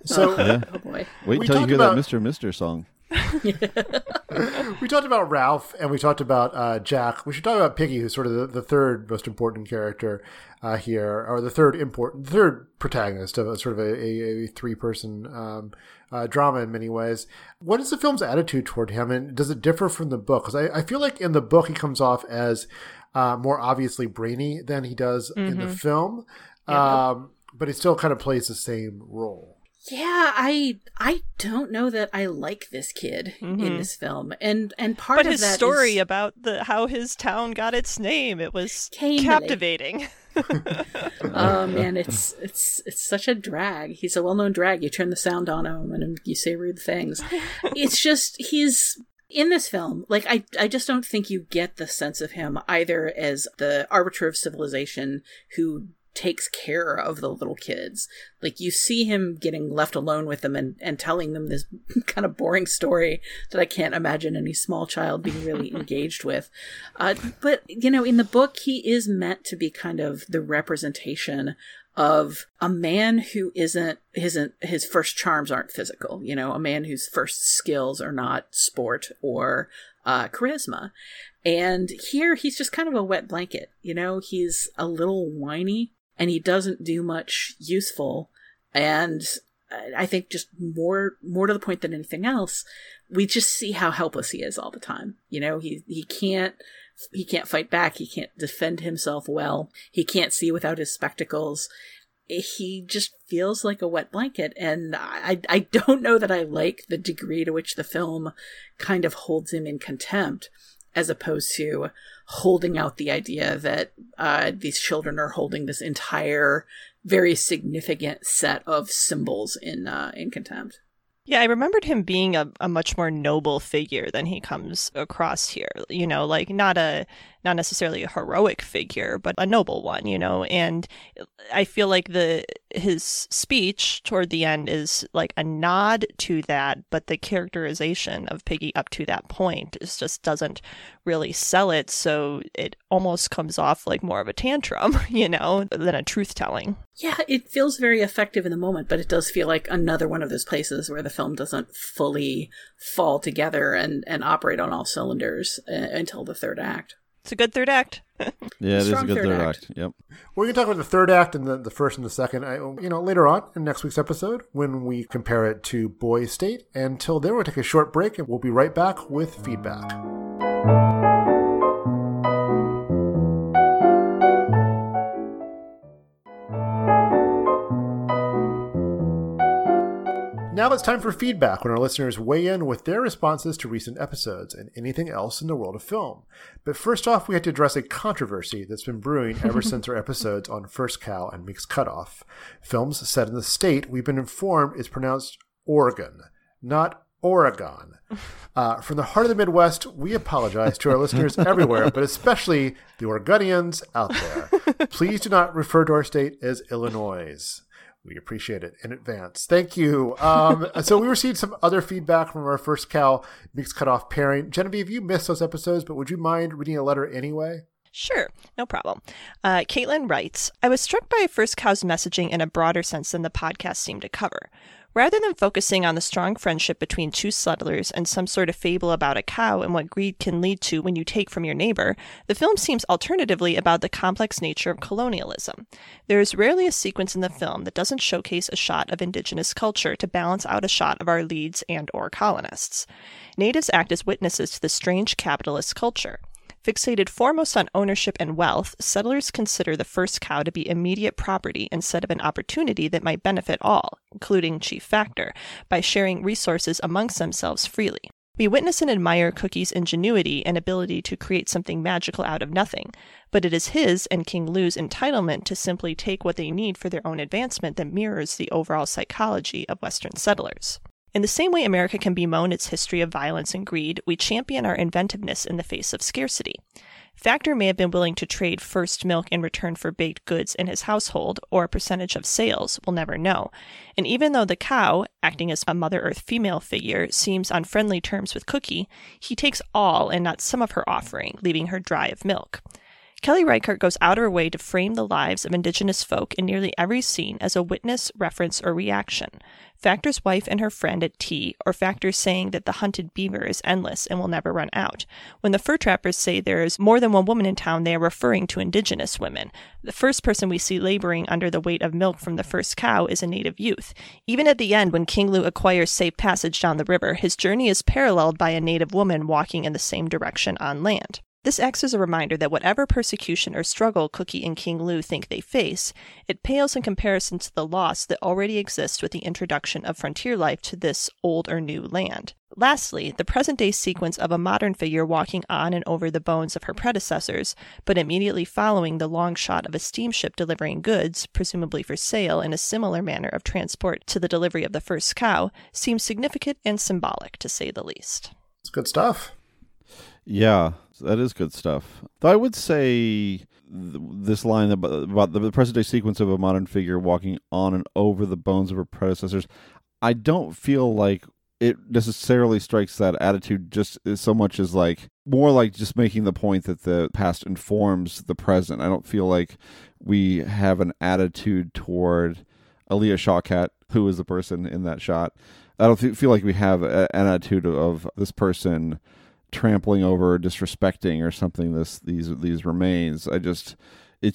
So, oh boy. Wait till you hear that Mr. Mister song. We talked about Ralph and we talked about Jack. We should talk about Piggy, who's sort of the third most important character here, or the third protagonist of a three-person drama in many ways. What is the film's attitude toward him, and does it differ from the book? Because I feel like in the book he comes off as more obviously brainy than he does in the film, but he still kind of plays the same role. Yeah, I don't know that I like this kid in this film, and part of that. But his story is about how his town got its name. It was captivating. Oh man, it's such a drag. He's a well-known drag. You turn the sound on him, and you say rude things. It's just he's. In this film, like, I just don't think you get the sense of him either as the arbiter of civilization who takes care of the little kids. Like, you see him getting left alone with them and telling them this kind of boring story that I can't imagine any small child being really engaged with. But, in the book, he is meant to be kind of the representation of a man who isn't his first charms aren't physical, a man whose first skills are not sport or charisma. And here he's just kind of a wet blanket, he's a little whiny. And he doesn't do much useful. And I think just more to the point than anything else, we just see how helpless he is all the time. He can't fight back. He can't defend himself well. He can't see without his spectacles. He just feels like a wet blanket. And I don't know that I like the degree to which the film kind of holds him in contempt, as opposed to holding out the idea that these children are holding this entire very significant set of symbols in contempt. Yeah, I remembered him being a much more noble figure than he comes across here, like not necessarily a heroic figure, but a noble one, and I feel like his speech toward the end is like a nod to that, but the characterization of Piggy up to that point is just doesn't really sell it, so it almost comes off like more of a tantrum, than a truth-telling. Yeah, it feels very effective in the moment, but it does feel like another one of those places where the film doesn't fully fall together and operate on all cylinders until the third act. It's a good third act. Yeah, it is a good third act. Yep. We're going to talk about the third act and the first and the second, later on in next week's episode when we compare it to Boys State. Until then, we'll take a short break and we'll be right back with feedback. Now it's time for feedback, when our listeners weigh in with their responses to recent episodes and anything else in the world of film. But first off, we had to address a controversy that's been brewing ever since our episodes on First Cow and Meek's Cutoff. Films set in the state we've been informed is pronounced Oregon, not Oregon. From the heart of the Midwest, we apologize to our listeners everywhere, but especially the Oregonians out there. Please do not refer to our state as Illinois. We appreciate it in advance. Thank you. So we received some other feedback from our First Cow Meek's Cutoff pairing. Genevieve, you missed those episodes, but would you mind reading a letter anyway? Sure, no problem. Caitlin writes, I was struck by First Cow's messaging in a broader sense than the podcast seemed to cover. Rather than focusing on the strong friendship between two settlers and some sort of fable about a cow and what greed can lead to when you take from your neighbor, the film seems alternatively about the complex nature of colonialism. There is rarely a sequence in the film that doesn't showcase a shot of indigenous culture to balance out a shot of our leads and/or colonists. Natives act as witnesses to the strange capitalist culture. Fixated foremost on ownership and wealth, settlers consider the first cow to be immediate property instead of an opportunity that might benefit all, including Chief Factor, by sharing resources amongst themselves freely. We witness and admire Cookie's ingenuity and ability to create something magical out of nothing, but it is his and King Lou's entitlement to simply take what they need for their own advancement that mirrors the overall psychology of Western settlers. In the same way America can bemoan its history of violence and greed, we champion our inventiveness in the face of scarcity. Factor may have been willing to trade first milk in return for baked goods in his household, or a percentage of sales, we'll never know. And even though the cow, acting as a Mother Earth female figure, seems on friendly terms with Cookie, he takes all and not some of her offering, leaving her dry of milk. Kelly Reichardt goes out of her way to frame the lives of indigenous folk in nearly every scene as a witness, reference, or reaction. Factor's wife and her friend at tea, or Factor saying that the hunted beaver is endless and will never run out. When the fur trappers say there is more than one woman in town, they are referring to indigenous women. The first person we see laboring under the weight of milk from the first cow is a native youth. Even at the end, when King Lou acquires safe passage down the river, his journey is paralleled by a native woman walking in the same direction on land. This acts as a reminder that whatever persecution or struggle Cookie and King Lou think they face, it pales in comparison to the loss that already exists with the introduction of frontier life to this old or new land. Lastly, the present-day sequence of a modern figure walking on and over the bones of her predecessors, but immediately following the long shot of a steamship delivering goods, presumably for sale in a similar manner of transport to the delivery of the first cow, seems significant and symbolic, to say the least. It's good stuff. Yeah. That is good stuff. Though I would say this line about the present-day sequence of a modern figure walking on and over the bones of her predecessors, I don't feel like it necessarily strikes that attitude just so much as like more like just making the point that the past informs the present. I don't feel like we have an attitude toward Aaliyah Shawkat, who is the person in that shot. I don't feel like we have an attitude of this person trampling over, disrespecting, or something. These remains. It's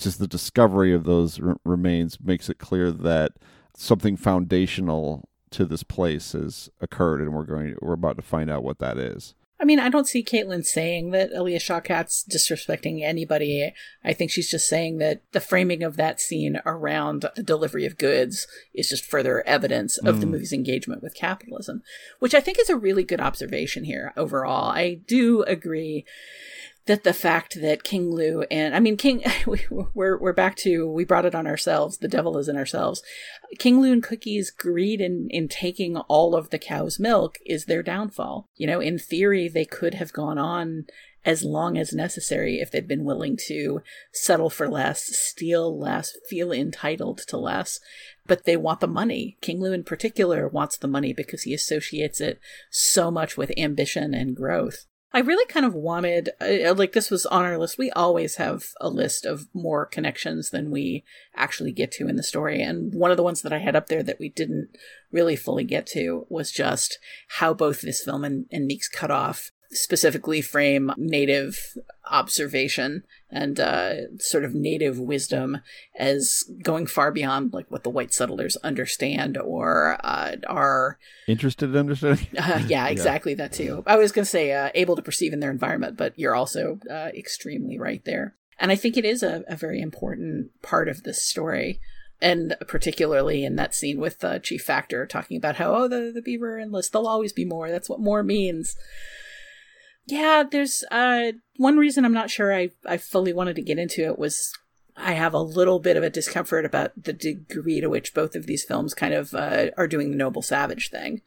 just the discovery of those remains makes it clear that something foundational to this place has occurred, and we're about to find out what that is. I mean, I don't see Caitlin saying that Aaliyah Shawkat's disrespecting anybody. I think she's just saying that the framing of that scene around the delivery of goods is just further evidence of the movie's engagement with capitalism, which I think is a really good observation here overall. I do agree that the fact that King Lou and, I mean, we're back to, we brought it on ourselves, the devil is in ourselves. King Lou and Cookie's greed in taking all of the cow's milk is their downfall. You know, in theory, they could have gone on as long as necessary if they'd been willing to settle for less, steal less, feel entitled to less. But they want the money. King Lou in particular wants the money because he associates it so much with ambition and growth. I really kind of wanted, like this was on our list. We always have a list of more connections than we actually get to in the story. And one of the ones that I had up there that we didn't really fully get to was just how both this film and Meek's Cutoff specifically frame Native observation and sort of Native wisdom as going far beyond like what the white settlers understand or are interested in understanding. Yeah, exactly. Yeah. That too. I was going to say able to perceive in their environment, but you're also extremely right there. And I think it is a very important part of this story. And particularly in that scene with Chief Factor talking about how, the beaver are endless, there'll always be more. That's what more means. Yeah, there's one reason I'm not sure I fully wanted to get into it was I have a little bit of a discomfort about the degree to which both of these films kind of are doing the noble savage thing,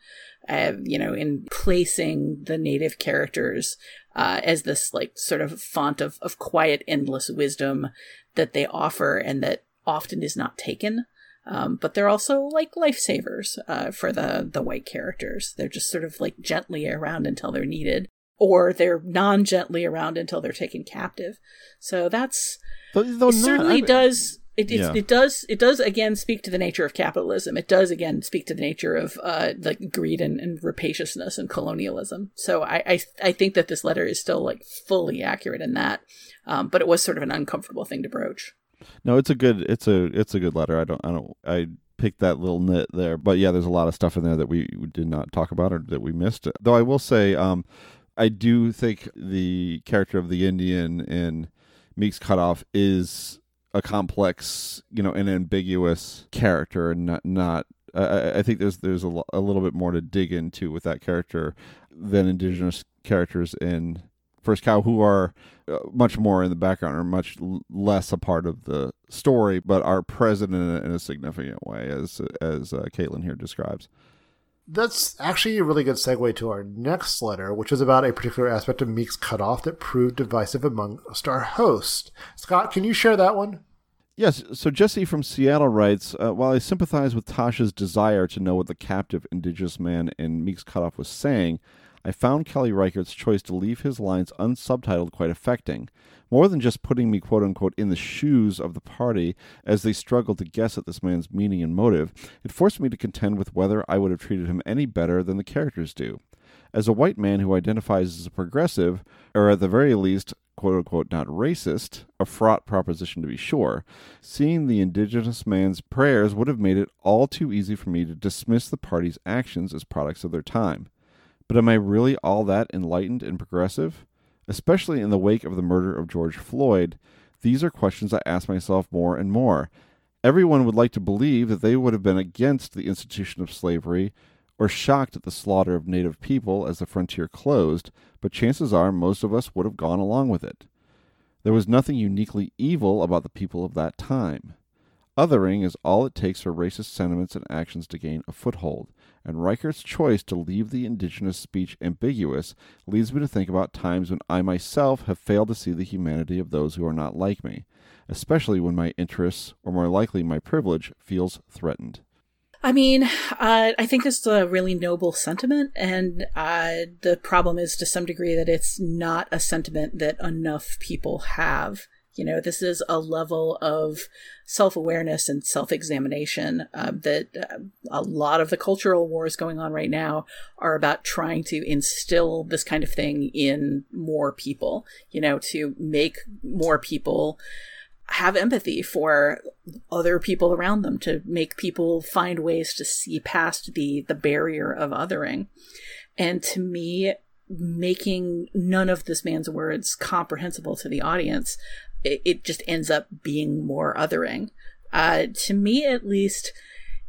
in placing the native characters as this like sort of font of quiet, endless wisdom that they offer and that often is not taken. But they're also like lifesavers for the white characters. They're just sort of like gently around until they're needed. Or they're non-gently around until they're taken captive. So that's... It certainly does It does again speak to the nature of capitalism. It does again speak to the nature of like greed and rapaciousness and colonialism. So I think that this letter is still like fully accurate in that, but it was sort of an uncomfortable thing to broach. No, it's a good letter. I picked that little nit there, but yeah, there's a lot of stuff in there that we did not talk about or that we missed. Though I will say, I do think the character of the Indian in Meek's Cutoff is a complex, an ambiguous character, and not I think there's a little bit more to dig into with that character than indigenous characters in First Cow, who are much more in the background or much less a part of the story, but are present in a significant way, as Caitlin here describes. That's actually a really good segue to our next letter, which is about a particular aspect of Meek's Cutoff that proved divisive amongst our hosts. Scott, can you share that one? Yes. So Jesse from Seattle writes, while I sympathize with Tasha's desire to know what the captive indigenous man in Meek's Cutoff was saying, I found Kelly Reichert's choice to leave his lines unsubtitled quite affecting, more than just putting me, quote-unquote, in the shoes of the party as they struggled to guess at this man's meaning and motive. It forced me to contend with whether I would have treated him any better than the characters do. As a white man who identifies as a progressive, or at the very least, quote-unquote, not racist, a fraught proposition to be sure, seeing the indigenous man's prayers would have made it all too easy for me to dismiss the party's actions as products of their time. But am I really all that enlightened and progressive? Especially in the wake of the murder of George Floyd, these are questions I ask myself more and more. Everyone would like to believe that they would have been against the institution of slavery or shocked at the slaughter of Native people as the frontier closed, but chances are most of us would have gone along with it. There was nothing uniquely evil about the people of that time. Othering is all it takes for racist sentiments and actions to gain a foothold, and Reichert's choice to leave the indigenous speech ambiguous leads me to think about times when I myself have failed to see the humanity of those who are not like me, especially when my interests, or more likely my privilege, feels threatened. I mean, I think this is a really noble sentiment, and the problem is to some degree that it's not a sentiment that enough people have. This is a level of self-awareness and self-examination that a lot of the cultural wars going on right now are about trying to instill this kind of thing in more people, to make more people have empathy for other people around them, to make people find ways to see past the barrier of othering. And to me, making none of this man's words comprehensible to the audience, it just ends up being more othering. To me, at least,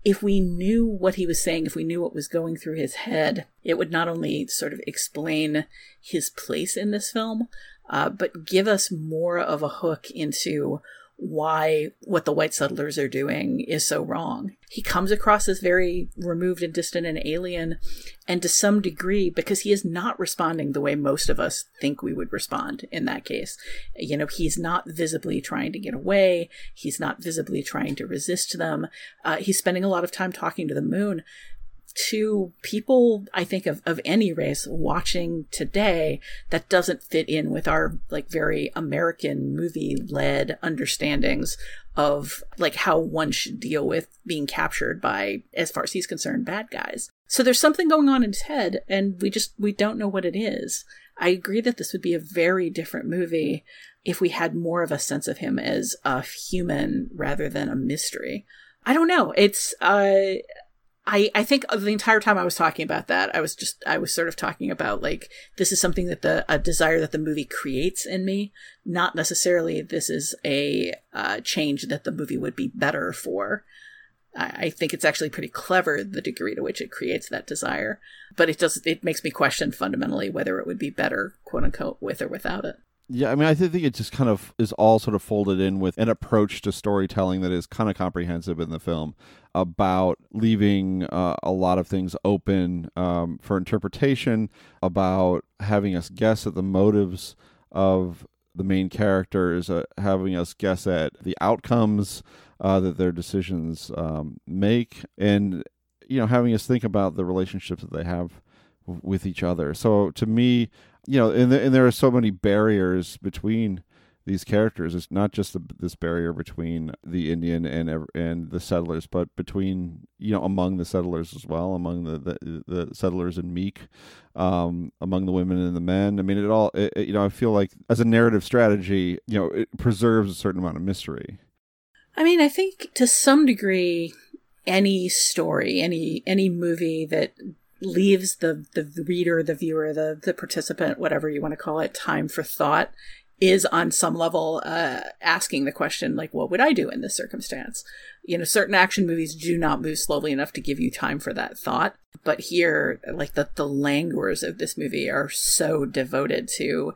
if we knew what he was saying, if we knew what was going through his head, it would not only sort of explain his place in this film, but give us more of a hook into why what the white settlers are doing is so wrong. He comes across as very removed and distant and alien, and to some degree, because he is not responding the way most of us think we would respond in that case. He's not visibly trying to get away. He's not visibly trying to resist them. He's spending a lot of time talking to the moon. To people, I think, of any race watching today, that doesn't fit in with our like very American movie-led understandings of like how one should deal with being captured by, as far as he's concerned, bad guys. So there's something going on in his head, and we don't know what it is. I agree that this would be a very different movie if we had more of a sense of him as a human rather than a mystery. I don't know. It's I think the entire time I was talking about that, I was sort of talking about like, this is something that a desire that the movie creates in me, not necessarily this is a change that the movie would be better for. I think it's actually pretty clever, the degree to which it creates that desire, but it makes me question fundamentally whether it would be better, quote unquote, with or without it. Yeah, I mean, I think it just kind of is all sort of folded in with an approach to storytelling that is kind of comprehensive in the film about leaving a lot of things open for interpretation, about having us guess at the motives of the main characters, having us guess at the outcomes that their decisions make, and, having us think about the relationships that they have with each other. So to me, and there are so many barriers between these characters. It's not just this barrier between the Indian and the settlers, but between, among the settlers as well, among the settlers in Meek, among the women and the men. I mean, I feel like as a narrative strategy, it preserves a certain amount of mystery. I mean, I think to some degree, any story, any movie that leaves the reader, the viewer, the participant, whatever you want to call it, time for thought, is on some level asking the question, like, what would I do in this circumstance? Certain action movies do not move slowly enough to give you time for that thought. But here, like, the languors of this movie are so devoted to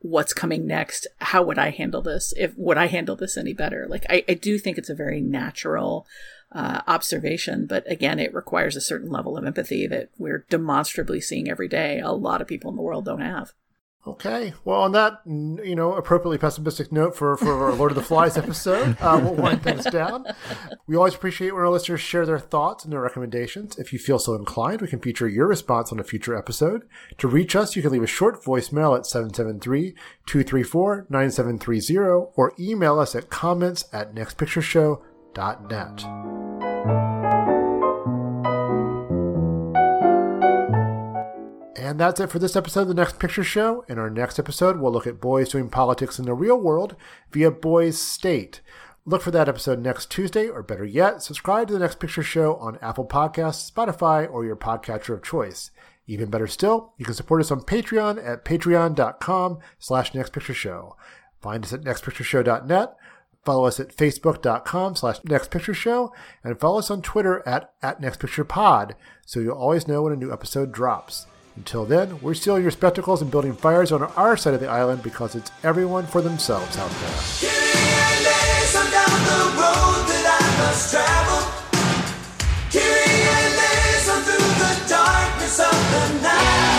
what's coming next. How would I handle this? Would I handle this any better? Like, I do think it's a very natural observation, but again, it requires a certain level of empathy that we're demonstrably seeing every day. A lot of people in the world don't have. Okay. Well, on that, appropriately pessimistic note for our Lord of the Flies episode, we'll wind things down. We always appreciate when our listeners share their thoughts and their recommendations. If you feel so inclined, we can feature your response on a future episode. To reach us, you can leave a short voicemail at 773-234-9730 or email us at comments@nextpictureshow.net. And that's it for this episode of The Next Picture Show. In our next episode, we'll look at boys doing politics in the real world via Boys State. Look for that episode next Tuesday, or better yet, subscribe to The Next Picture Show on Apple Podcasts, Spotify, or your podcatcher of choice. Even better still, you can support us on Patreon at patreon.com/nextpictureshow. Find us at nextpictureshow.net. Follow us at facebook.com/nextpictureshow, and follow us on Twitter at nextpicturepod, so you'll always know when a new episode drops. Until then, we're stealing your spectacles and building fires on our side of the island because it's everyone for themselves out there. Kyrie and I'm down the road that I must travel. Kyrie and I'm through the darkness of the night.